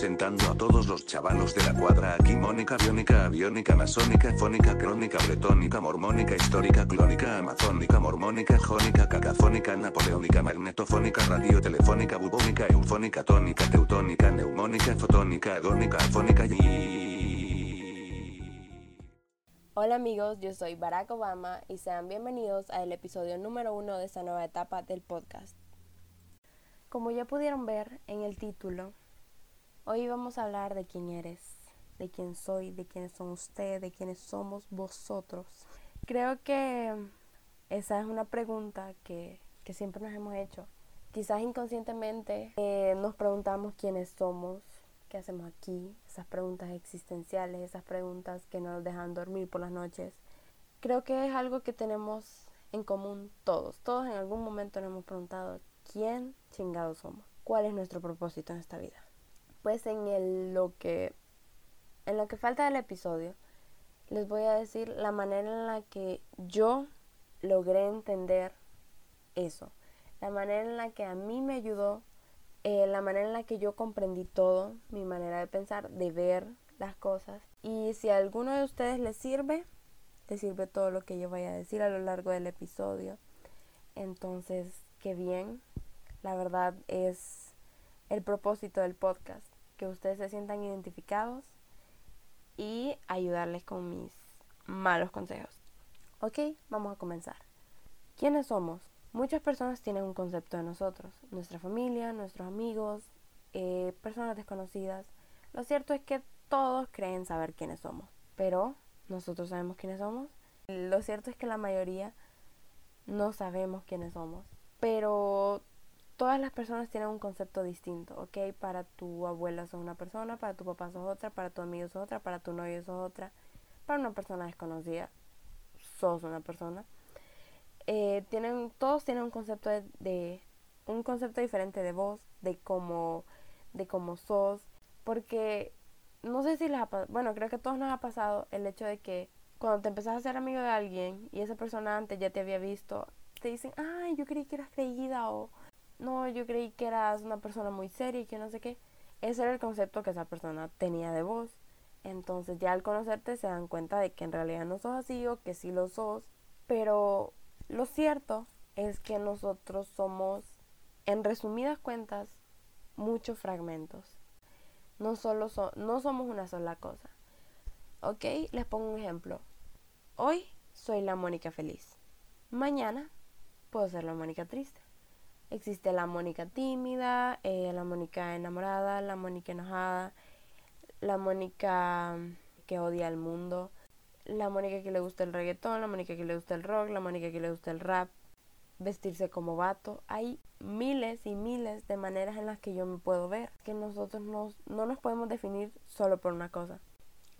presentando a todos los chavalos de la cuadra aquí: Mónica, biónica, aviónica, masónica, fónica, crónica, bretónica, mormónica, histórica, clónica, amazónica, mormónica, jónica, cacafónica, napoleónica, magnetofónica, radiotelefónica, bubónica, eufónica, tónica, teutónica, neumónica, fotónica, agónica, afónica y... Hola amigos, yo soy Barack Obama y sean bienvenidos al episodio número 1 de esta nueva etapa del podcast. Como ya pudieron ver en el título, hoy vamos a hablar de quién eres, de quién soy, de quiénes son ustedes, de quiénes somos vosotros. Creo que esa es una pregunta que siempre nos hemos hecho. Quizás inconscientemente nos preguntamos quiénes somos, qué hacemos aquí, esas preguntas existenciales, esas preguntas que no nos dejan dormir por las noches. Creo que es algo que tenemos en común todos. Todos en algún momento nos hemos preguntado ¿quién chingados somos? ¿Cuál es nuestro propósito en esta vida? Pues en lo que falta del episodio, les voy a decir la manera en la que yo logré entender eso. La manera en la que a mí me ayudó, la manera en la que yo comprendí todo, mi manera de pensar, de ver las cosas. Y si a alguno de ustedes les sirve todo lo que yo vaya a decir a lo largo del episodio. Entonces, qué bien. La verdad es el propósito del podcast, que ustedes se sientan identificados y ayudarles con mis malos consejos. Ok, vamos a comenzar. ¿Quiénes somos? Muchas personas tienen un concepto de nosotros, nuestra familia, nuestros amigos, personas desconocidas. Lo cierto es que todos creen saber quiénes somos, pero ¿nosotros sabemos quiénes somos? Lo cierto es que la mayoría no sabemos quiénes somos, pero todas las personas tienen un concepto distinto, ¿ok? Para tu abuela sos una persona, para tu papá sos otra, para tu amigo sos otra, para tu novio sos otra, para una persona desconocida sos una persona. Todos tienen un concepto un concepto diferente de vos, de cómo sos, porque no sé si les ha pasado, bueno, creo que a todos nos ha pasado el hecho de que cuando te empezás a ser amigo de alguien y esa persona antes ya te había visto, te dicen, ay, yo creí que eras creída, o no, yo creí que eras una persona muy seria y que no sé qué. Ese era el concepto que esa persona tenía de vos. Entonces ya al conocerte se dan cuenta de que en realidad no sos así o que sí lo sos. Pero lo cierto es que nosotros somos, en resumidas cuentas, muchos fragmentos. No somos una sola cosa. Ok, les pongo un ejemplo. Hoy soy la Mónica feliz. Mañana puedo ser la Mónica triste. Existe la Mónica tímida, la Mónica enamorada, la Mónica enojada, la Mónica que odia al mundo, la Mónica que le gusta el reggaetón, la Mónica que le gusta el rock, la Mónica que le gusta el rap, vestirse como vato. Hay miles y miles de maneras en las que yo me puedo ver. Que nosotros no nos podemos definir solo por una cosa.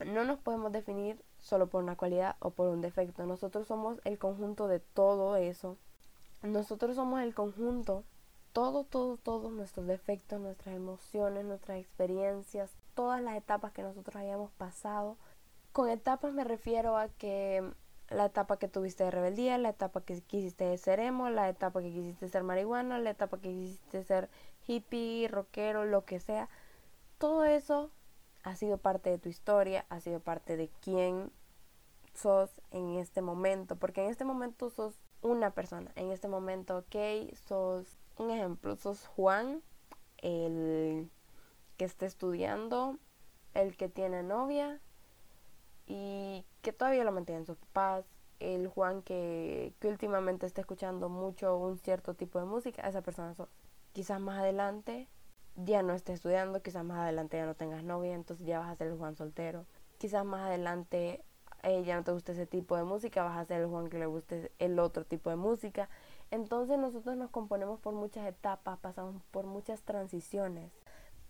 No nos podemos definir solo por una cualidad o por un defecto. Nosotros somos el conjunto de todo eso. Nosotros somos el conjunto, todos nuestros defectos, nuestras emociones, nuestras experiencias, todas las etapas que nosotros hayamos pasado. Con etapas me refiero a que la etapa que tuviste de rebeldía, la etapa que quisiste ser emo, la etapa que quisiste ser marihuana, la etapa que quisiste ser hippie, rockero, lo que sea. Todo eso ha sido parte de tu historia, ha sido parte de quién sos en este momento, porque en este momento sos una persona. En este momento, ok, sos un ejemplo, sos Juan, el que está estudiando, el que tiene novia y que todavía lo mantienen sus papás, el Juan que últimamente está escuchando mucho un cierto tipo de música. Esa persona sos. Quizás más adelante ya no estés estudiando, quizás más adelante ya no tengas novia, entonces ya vas a ser el Juan soltero. Quizás más adelante ya no te gusta ese tipo de música, vas a ser el Juan que le guste el otro tipo de música. Entonces nosotros nos componemos por muchas etapas, pasamos por muchas transiciones.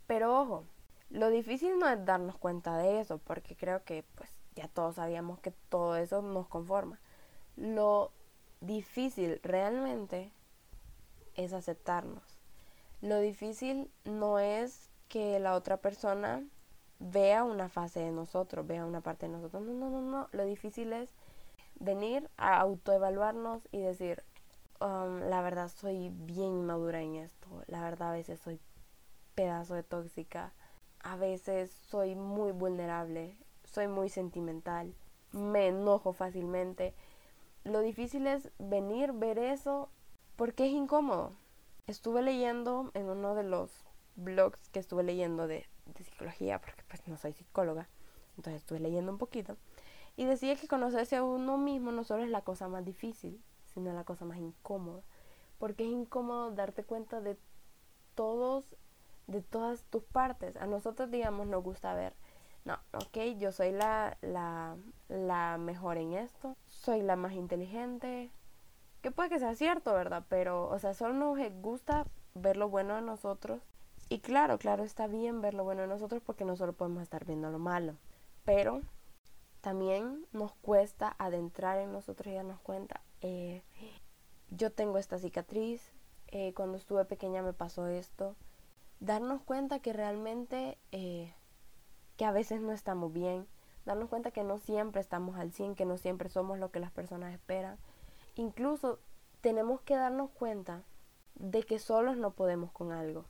Pero ojo, lo difícil no es darnos cuenta de eso, porque creo que pues ya todos sabíamos que todo eso nos conforma. Lo difícil realmente es aceptarnos. Lo difícil no es que la otra persona vea una fase de nosotros, vea una parte de nosotros. No. Lo difícil es venir a autoevaluarnos y decir, la verdad soy bien inmadura en esto. La verdad a veces soy pedazo de tóxica. a veces soy muy vulnerable, soy muy sentimental, me enojo fácilmente. Lo difícil es venir, ver eso, porque es incómodo. Estuve leyendo en uno de los blogs que estuve leyendo de psicología, porque pues no soy psicóloga, entonces estuve leyendo un poquito, y decía que conocerse a uno mismo no solo es la cosa más difícil, sino la cosa más incómoda, porque es incómodo darte cuenta de todas tus partes. A nosotros, digamos, nos gusta ver, yo soy la mejor en esto, soy la más inteligente, que puede que sea cierto, ¿verdad? Pero, solo nos gusta ver lo bueno de nosotros. Y claro, está bien ver lo bueno de nosotros porque nosotros podemos estar viendo lo malo. Pero también nos cuesta adentrar en nosotros y darnos cuenta. Yo tengo esta cicatriz, cuando estuve pequeña me pasó esto. Darnos cuenta que realmente, que a veces no estamos bien. Darnos cuenta que no siempre estamos al 100, que no siempre somos lo que las personas esperan. Incluso tenemos que darnos cuenta de que solos no podemos con algo,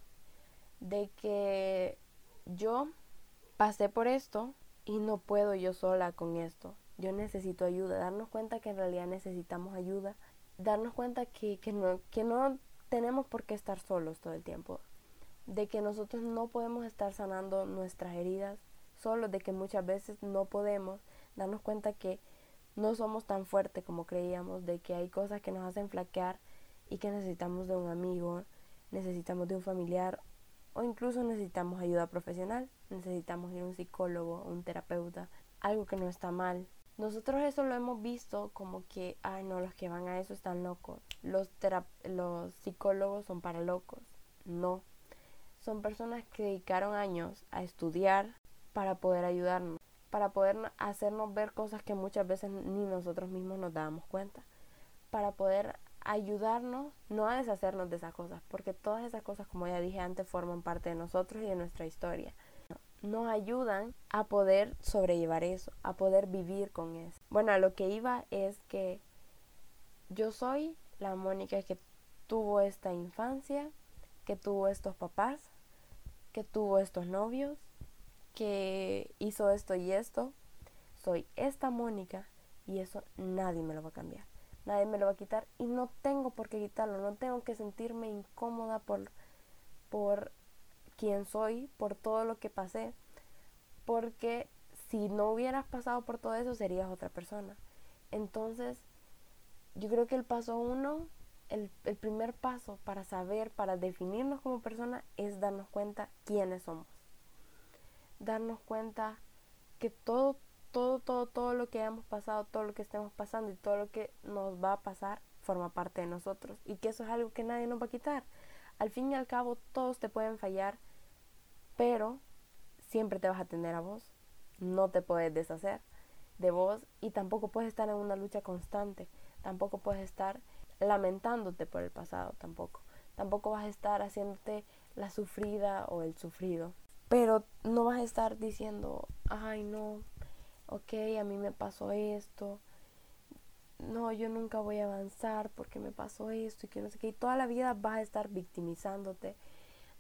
de que yo pasé por esto y no puedo yo sola con esto, yo necesito ayuda. Darnos cuenta que en realidad necesitamos ayuda, darnos cuenta que no tenemos por qué estar solos todo el tiempo, de que nosotros no podemos estar sanando nuestras heridas solos, de que muchas veces no podemos. Darnos cuenta que no somos tan fuertes como creíamos, de que hay cosas que nos hacen flaquear y que necesitamos de un amigo, necesitamos de un familiar o incluso necesitamos ayuda profesional, necesitamos ir a un psicólogo, un terapeuta, algo que no está mal. Nosotros eso lo hemos visto como que, los que van a eso están locos, los psicólogos son para locos. No, son personas que dedicaron años a estudiar para poder ayudarnos, para poder hacernos ver cosas que muchas veces ni nosotros mismos nos dábamos cuenta, para poder ayudarnos, no a deshacernos de esas cosas, porque todas esas cosas, como ya dije antes, forman parte de nosotros y de nuestra historia. Nos ayudan a poder sobrellevar eso, a poder vivir con eso. Bueno, a lo que iba es que yo soy la Mónica que tuvo esta infancia, que tuvo estos papás, que tuvo estos novios, que hizo esto y esto. Soy esta Mónica y eso nadie me lo va a cambiar, nadie me lo va a quitar y no tengo por qué quitarlo, no tengo que sentirme incómoda por quien soy, por todo lo que pasé, porque si no hubieras pasado por todo eso serías otra persona. Entonces yo creo que el paso 1, el primer paso para saber, para definirnos como persona, es darnos cuenta quiénes somos. Darnos cuenta que todo lo que hayamos pasado, todo lo que estemos pasando y todo lo que nos va a pasar forma parte de nosotros y que eso es algo que nadie nos va a quitar. Al fin y al cabo todos te pueden fallar, pero siempre te vas a tener a vos, no te puedes deshacer de vos y tampoco puedes estar en una lucha constante, tampoco puedes estar lamentándote por el pasado, tampoco vas a estar haciéndote la sufrida o el sufrido. Pero no vas a estar diciendo, a mí me pasó esto, no, yo nunca voy a avanzar porque me pasó esto y que no sé qué. Y toda la vida vas a estar victimizándote.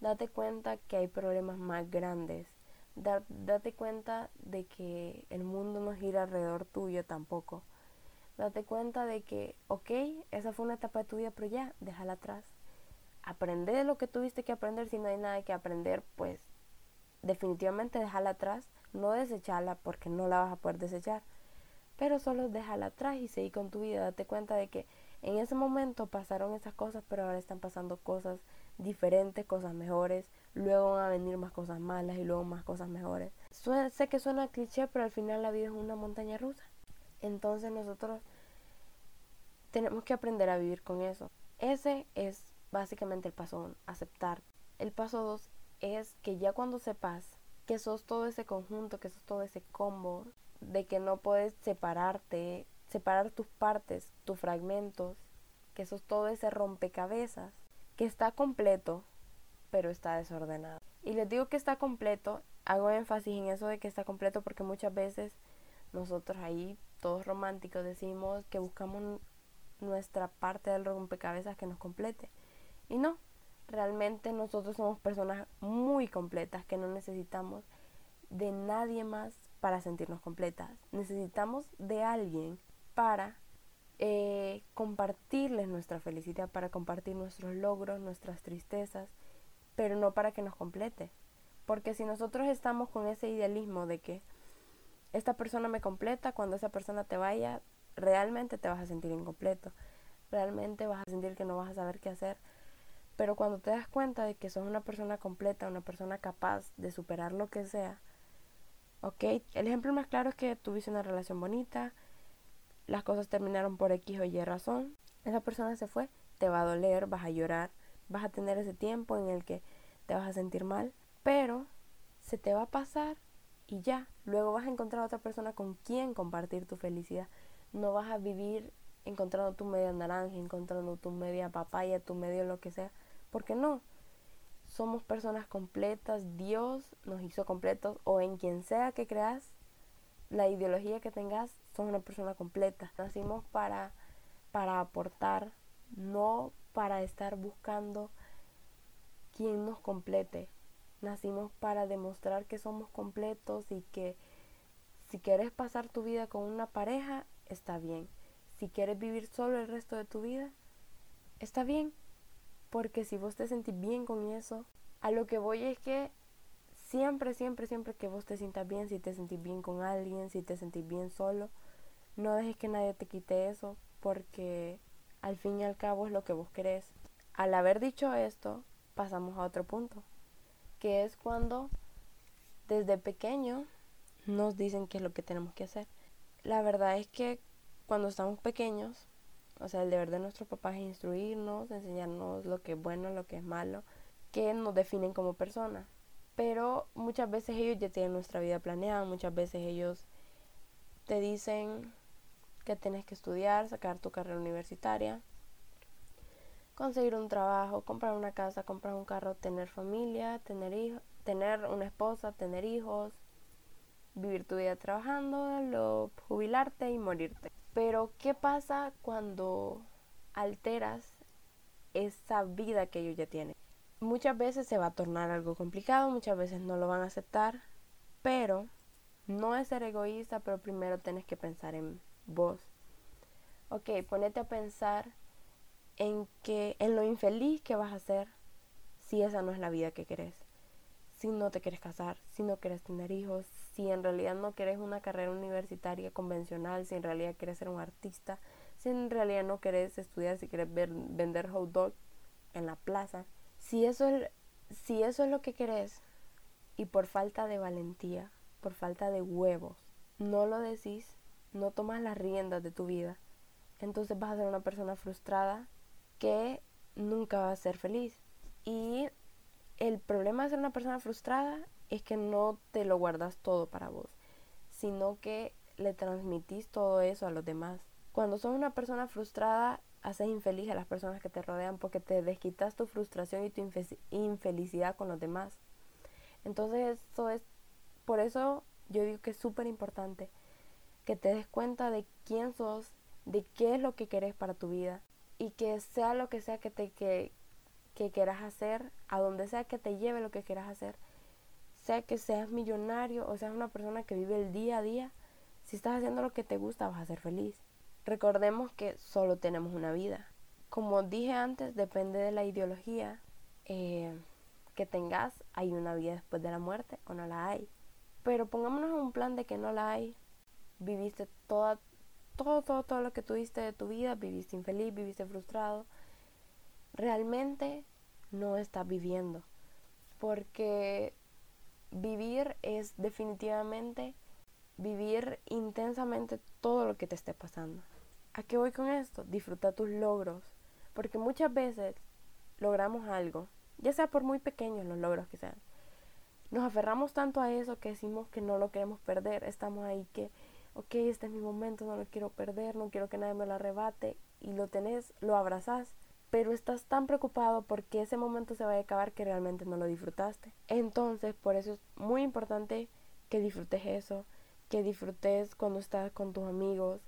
Date cuenta que hay problemas más grandes. Date cuenta de que el mundo no gira alrededor tuyo tampoco. Date cuenta de que, esa fue una etapa de tu vida, pero ya, déjala atrás. Aprende de lo que tuviste que aprender. Si no hay nada que aprender, pues definitivamente déjala atrás, no desechala porque no la vas a poder desechar, pero solo déjala atrás y seguí con tu vida. Date cuenta de que en ese momento pasaron esas cosas, pero ahora están pasando cosas diferentes, cosas mejores, luego van a venir más cosas malas y luego más cosas mejores. Sé que suena cliché, pero al final la vida es una montaña rusa. Entonces nosotros tenemos que aprender a vivir con eso. Ese es básicamente el paso 1, aceptar. El paso 2 es que ya cuando sepas que sos todo ese conjunto, que sos todo ese combo, de que no puedes separar tus partes, tus fragmentos, que sos todo ese rompecabezas, que está completo, pero está desordenado. Y les digo que está completo, hago énfasis en eso de que está completo porque muchas veces nosotros ahí, todos románticos, decimos que buscamos nuestra parte del rompecabezas que nos complete. Y no, realmente nosotros somos personas muy completas que no necesitamos de nadie más para sentirnos completas. Necesitamos de alguien para compartirles nuestra felicidad, para compartir nuestros logros, nuestras tristezas, pero no para que nos complete. Porque si nosotros estamos con ese idealismo de que esta persona me completa, cuando esa persona te vaya, realmente te vas a sentir incompleto, realmente vas a sentir que no vas a saber qué hacer. Pero cuando te das cuenta de que sos una persona completa, una persona capaz de superar lo que sea, ¿ok? El ejemplo más claro es que tuviste una relación bonita, las cosas terminaron por X o Y razón, esa persona se fue, te va a doler, vas a llorar, vas a tener ese tiempo en el que te vas a sentir mal, pero se te va a pasar y ya. Luego vas a encontrar a otra persona con quien compartir tu felicidad. No vas a vivir encontrando tu media naranja, encontrando tu media papaya, tu medio lo que sea, porque no, somos personas completas. Dios nos hizo completos, o en quien sea que creas, la ideología que tengas, sos una persona completa. Nacimos para aportar, no para estar buscando quien nos complete. Nacimos para demostrar que somos completos y que si quieres pasar tu vida con una pareja, está bien. Si quieres vivir solo el resto de tu vida, está bien. Porque si vos te sentís bien con eso, a lo que voy es que siempre, siempre, siempre que vos te sientas bien, si te sentís bien con alguien, si te sentís bien solo, no dejes que nadie te quite eso, porque al fin y al cabo es lo que vos querés. Al haber dicho esto, pasamos a otro punto, que es cuando desde pequeño nos dicen qué es lo que tenemos que hacer. La verdad es que cuando estamos pequeños, o sea, el deber de nuestros papás es instruirnos, enseñarnos lo que es bueno, lo que es malo, que nos definen como personas. Pero muchas veces ellos ya tienen nuestra vida planeada, muchas veces ellos te dicen que tienes que estudiar, sacar tu carrera universitaria, conseguir un trabajo, comprar una casa, comprar un carro, tener familia, tener una esposa, tener hijos, vivir tu vida trabajando, jubilarte y morirte. Pero ¿qué pasa cuando alteras esa vida que ellos ya tienen? Muchas veces se va a tornar algo complicado, muchas veces no lo van a aceptar, pero no es ser egoísta, pero primero tienes que pensar en vos. Ok, ponete a pensar en lo infeliz que vas a ser si esa no es la vida que querés. Si no te quieres casar, si no quieres tener hijos, si en realidad no quieres una carrera universitaria convencional, si en realidad quieres ser un artista, si en realidad no quieres estudiar, si quieres vender hot dog en la plaza. Si eso es lo que querés y por falta de valentía, por falta de huevos, no lo decís, no tomas las riendas de tu vida, entonces vas a ser una persona frustrada que nunca va a ser feliz. Y el problema de ser una persona frustrada es que no te lo guardas todo para vos, sino que le transmitís todo eso a los demás. Cuando sos una persona frustrada, haces infeliz a las personas que te rodean porque te desquitas tu frustración y tu infelicidad con los demás. Entonces por eso yo digo que es súper importante que te des cuenta de quién sos, de qué es lo que querés para tu vida, y que sea lo que sea que quieras hacer, a donde sea que te lleve lo que quieras hacer, sea que seas millonario o seas una persona que vive el día a día, si estás haciendo lo que te gusta vas a ser feliz. Recordemos que solo tenemos una vida. Como dije antes, depende de la ideología que tengas, hay una vida después de la muerte o no la hay. Pero pongámonos en un plan de que no la hay. Viviste todo lo que tuviste de tu vida, viviste infeliz, viviste frustrado. Realmente no estás viviendo, porque vivir es definitivamente vivir intensamente todo lo que te esté pasando. ¿A qué voy con esto? Disfruta tus logros, porque muchas veces logramos algo, ya sea por muy pequeños los logros que sean, nos aferramos tanto a eso que decimos que no lo queremos perder, estamos ahí que, ok, este es mi momento, no lo quiero perder, no quiero que nadie me lo arrebate, y lo tenés, lo abrazás, pero estás tan preocupado porque ese momento se vaya a acabar que realmente no lo disfrutaste. Entonces, por eso es muy importante que disfrutes eso, que disfrutes cuando estás con tus amigos,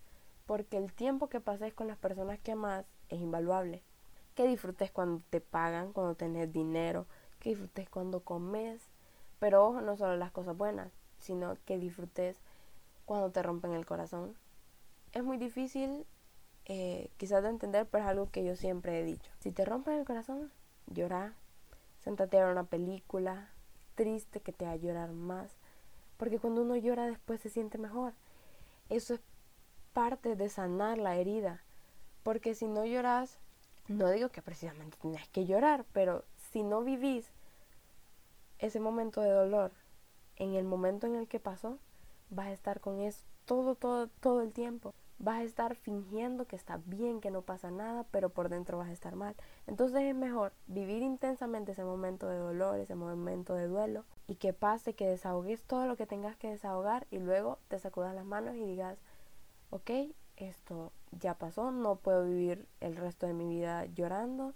porque el tiempo que pases con las personas que amas es invaluable. que disfrutes cuando te pagan, cuando tenés dinero, que disfrutes cuando comes. Pero ojo, no solo las cosas buenas, sino que disfrutes cuando te rompen el corazón. Es muy difícil quizás de entender, pero es algo que yo siempre he dicho. Si te rompen el corazón, llorá, séntate a ver una película triste que te haga llorar más, porque cuando uno llora después se siente mejor. Eso es parte de sanar la herida, porque si no lloras, no digo que precisamente tenés que llorar, pero si no vivís ese momento de dolor, en el momento en el que pasó, vas a estar con eso todo el tiempo. Vas a estar fingiendo que está bien, que no pasa nada, pero por dentro vas a estar mal. Entonces es mejor vivir intensamente ese momento de dolor, ese momento de duelo, y que pase, que desahogues todo lo que tengas que desahogar, y luego te sacudas las manos y digas, ok, esto ya pasó, no puedo vivir el resto de mi vida llorando,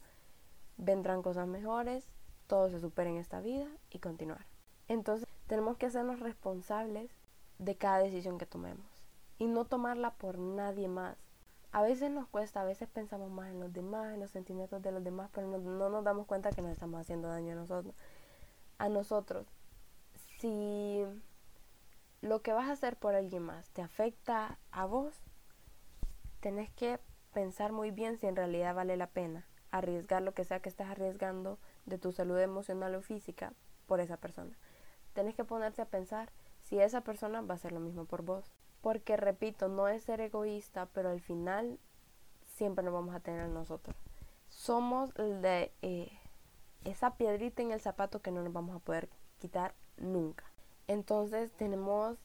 vendrán cosas mejores, todo se supera en esta vida, y continuar. Entonces tenemos que hacernos responsables de cada decisión que tomemos, y no tomarla por nadie más. A veces nos cuesta, a veces pensamos más en los demás, en los sentimientos de los demás, pero no nos damos cuenta que nos estamos haciendo daño a nosotros. Si lo que vas a hacer por alguien más te afecta a vos, tenés que pensar muy bien si en realidad vale la pena arriesgar lo que sea que estés arriesgando de tu salud emocional o física por esa persona. Tenés que ponerte a pensar si esa persona va a hacer lo mismo por vos. Porque, repito, no es ser egoísta, pero al final siempre nos vamos a tener a nosotros. Somos esa piedrita en el zapato que no nos vamos a poder quitar nunca. Entonces tenemos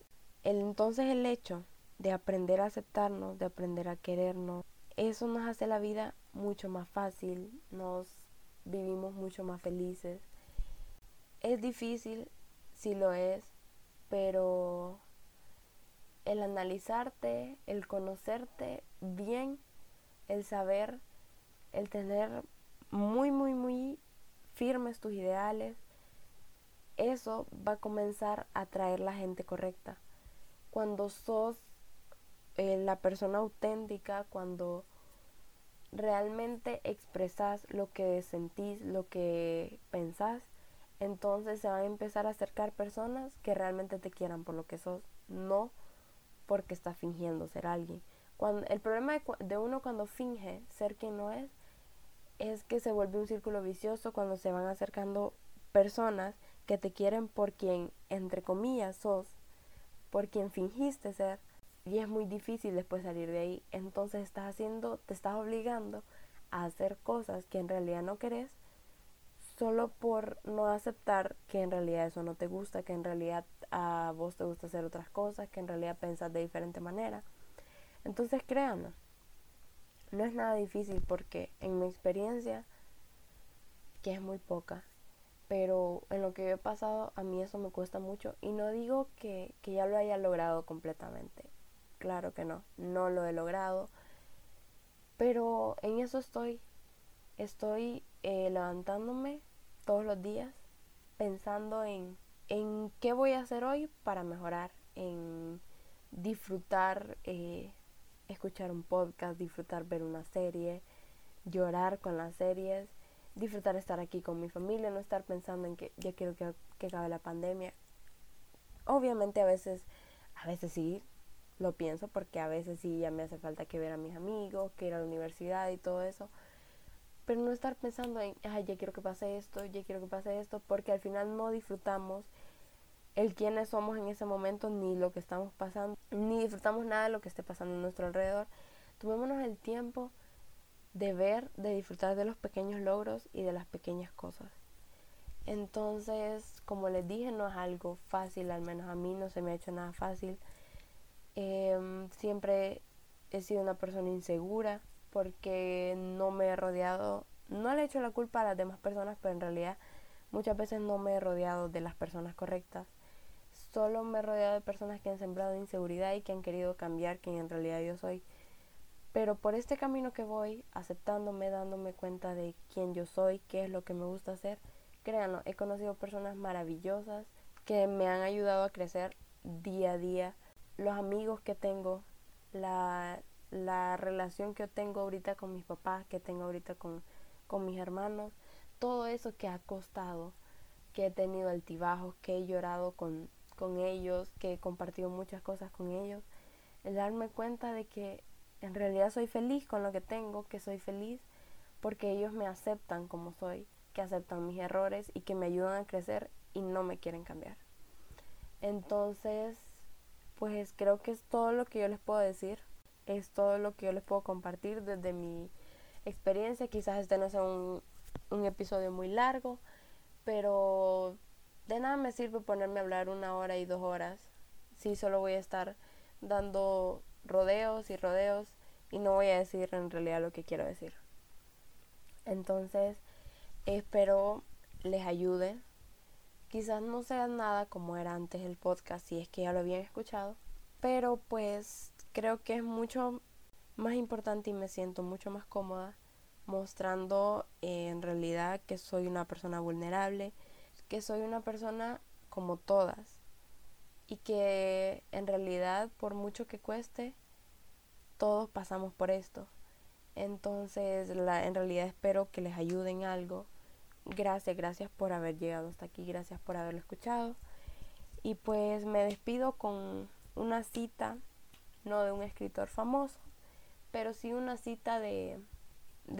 el hecho de aprender a aceptarnos, de aprender a querernos. Eso nos hace la vida mucho más fácil, nos vivimos mucho más felices. Es difícil, sí lo es, pero el analizarte, el conocerte bien, el saber, el tener muy, muy, muy firmes tus ideales, eso va a comenzar a atraer la gente correcta. Cuando sos la persona auténtica, cuando realmente expresas lo que sentís, lo que pensás, entonces se van a empezar a acercar personas que realmente te quieran por lo que sos, no porque está fingiendo ser alguien. El problema de uno cuando finge ser quien no es, es que se vuelve un círculo vicioso cuando se van acercando personas que te quieren por quien, entre comillas, sos, por quien fingiste ser, y es muy difícil después salir de ahí. Entonces te estás obligando a hacer cosas que en realidad no querés, solo por no aceptar que en realidad eso no te gusta, que en realidad a vos te gusta hacer otras cosas, que en realidad pensás de diferente manera. Entonces créanlo, no es nada difícil, porque en mi experiencia, que es muy poca, pero en lo que yo he pasado, a mí eso me cuesta mucho, y no digo que ya lo haya logrado completamente, claro que no lo he logrado, pero en eso estoy levantándome todos los días pensando en qué voy a hacer hoy para mejorar, en disfrutar, escuchar un podcast, disfrutar ver una serie, llorar con las series, disfrutar estar aquí con mi familia, no estar pensando en que ya quiero que acabe la pandemia. Obviamente a veces sí lo pienso, porque a veces sí ya me hace falta que ver a mis amigos, que ir a la universidad y todo eso. Pero no estar pensando en, ay, ya quiero que pase esto, porque al final no disfrutamos el quiénes somos en ese momento, ni lo que estamos pasando, ni disfrutamos nada de lo que esté pasando a nuestro alrededor. Tomémonos el tiempo de ver, de disfrutar de los pequeños logros y de las pequeñas cosas. Entonces, como les dije, no es algo fácil, al menos a mí no se me ha hecho nada fácil. Siempre he sido una persona insegura, porque no me he rodeado, no le he hecho la culpa a las demás personas, pero en realidad muchas veces no me he rodeado de las personas correctas. Solo me he rodeado de personas que han sembrado inseguridad y que han querido cambiar quien en realidad yo soy. Pero por este camino que voy, aceptándome, dándome cuenta de quién yo soy, qué es lo que me gusta hacer, créanlo, he conocido personas maravillosas que me han ayudado a crecer día a día. Los amigos que tengo, la relación que yo tengo ahorita con mis papás, que tengo ahorita con con mis hermanos, todo eso que ha costado, que he tenido altibajos, que he llorado con ellos, que he compartido muchas cosas con ellos, el darme cuenta de que en realidad soy feliz con lo que tengo, que soy feliz porque ellos me aceptan como soy, que aceptan mis errores y que me ayudan a crecer y no me quieren cambiar. Entonces, pues creo que es todo lo que yo les puedo decir, es todo lo que yo les puedo compartir desde mi experiencia. Quizás este no sea un episodio muy largo, pero de nada me sirve ponerme a hablar 1 hora y 2 horas si solo voy a estar dando rodeos y no voy a decir en realidad lo que quiero decir. Entonces, espero les ayude. Quizás no sea nada como era antes el podcast, si es que ya lo habían escuchado, pero pues creo que es mucho más importante y me siento mucho más cómoda mostrando en realidad que soy una persona vulnerable, que soy una persona como todas y que en realidad, por mucho que cueste, todos pasamos por esto. Entonces, en realidad espero que les ayude en algo. Gracias por haber llegado hasta aquí, gracias por haberlo escuchado. Y pues me despido con una cita, no de un escritor famoso, pero sí una cita de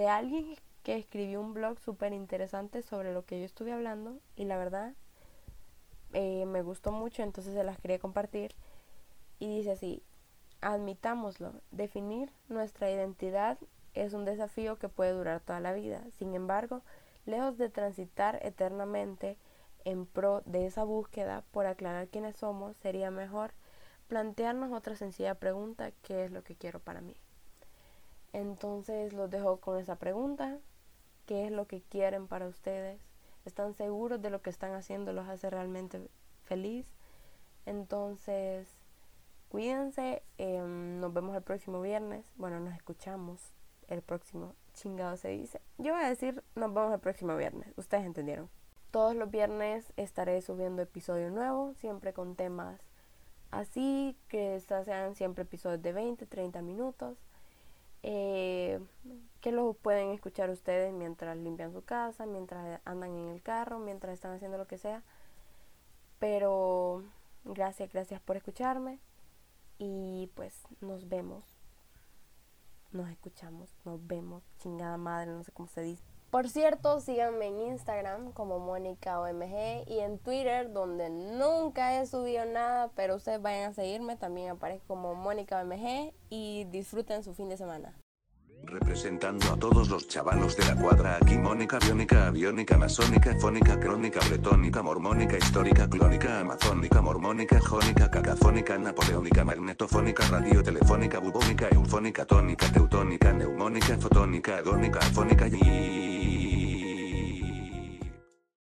alguien que escribió un blog súper interesante sobre lo que yo estuve hablando y la verdad me gustó mucho, entonces se las quería compartir. Y dice así: admitámoslo, definir nuestra identidad es un desafío que puede durar toda la vida. Sin embargo, lejos de transitar eternamente en pro de esa búsqueda por aclarar quiénes somos, sería mejor plantearnos otra sencilla pregunta: ¿qué es lo que quiero para mí? Entonces los dejo con esa pregunta: ¿qué es lo que quieren para ustedes? ¿Están seguros de lo que están haciendo los hace realmente feliz? Entonces, cuídense, nos vemos el próximo viernes. Bueno, nos escuchamos el próximo, chingado se dice. Yo voy a decir nos vemos el próximo viernes, ustedes entendieron. Todos los viernes estaré subiendo episodio nuevo, siempre con temas así, que sean siempre episodios de 20, 30 minutos. Que los pueden escuchar ustedes mientras limpian su casa, mientras andan en el carro, mientras están haciendo lo que sea. Pero gracias por escucharme y pues nos vemos, nos escuchamos, nos vemos, chingada madre, no sé cómo se dice. Por cierto, síganme en Instagram como MonicaOMG y en Twitter, donde nunca he subido nada, pero ustedes vayan a seguirme, también aparezco como MonicaOMG y disfruten su fin de semana. Representando a todos los chavalos de la cuadra, aquí Mónica, biónica, aviónica, masónica, fónica, crónica, bretónica, mormónica, histórica, clónica, amazónica, mormónica, jónica, cacafónica, napoleónica, magnetofónica, radiotelefónica, bubónica, eufónica, tónica, teutónica, neumónica, fotónica, agónica, afónica y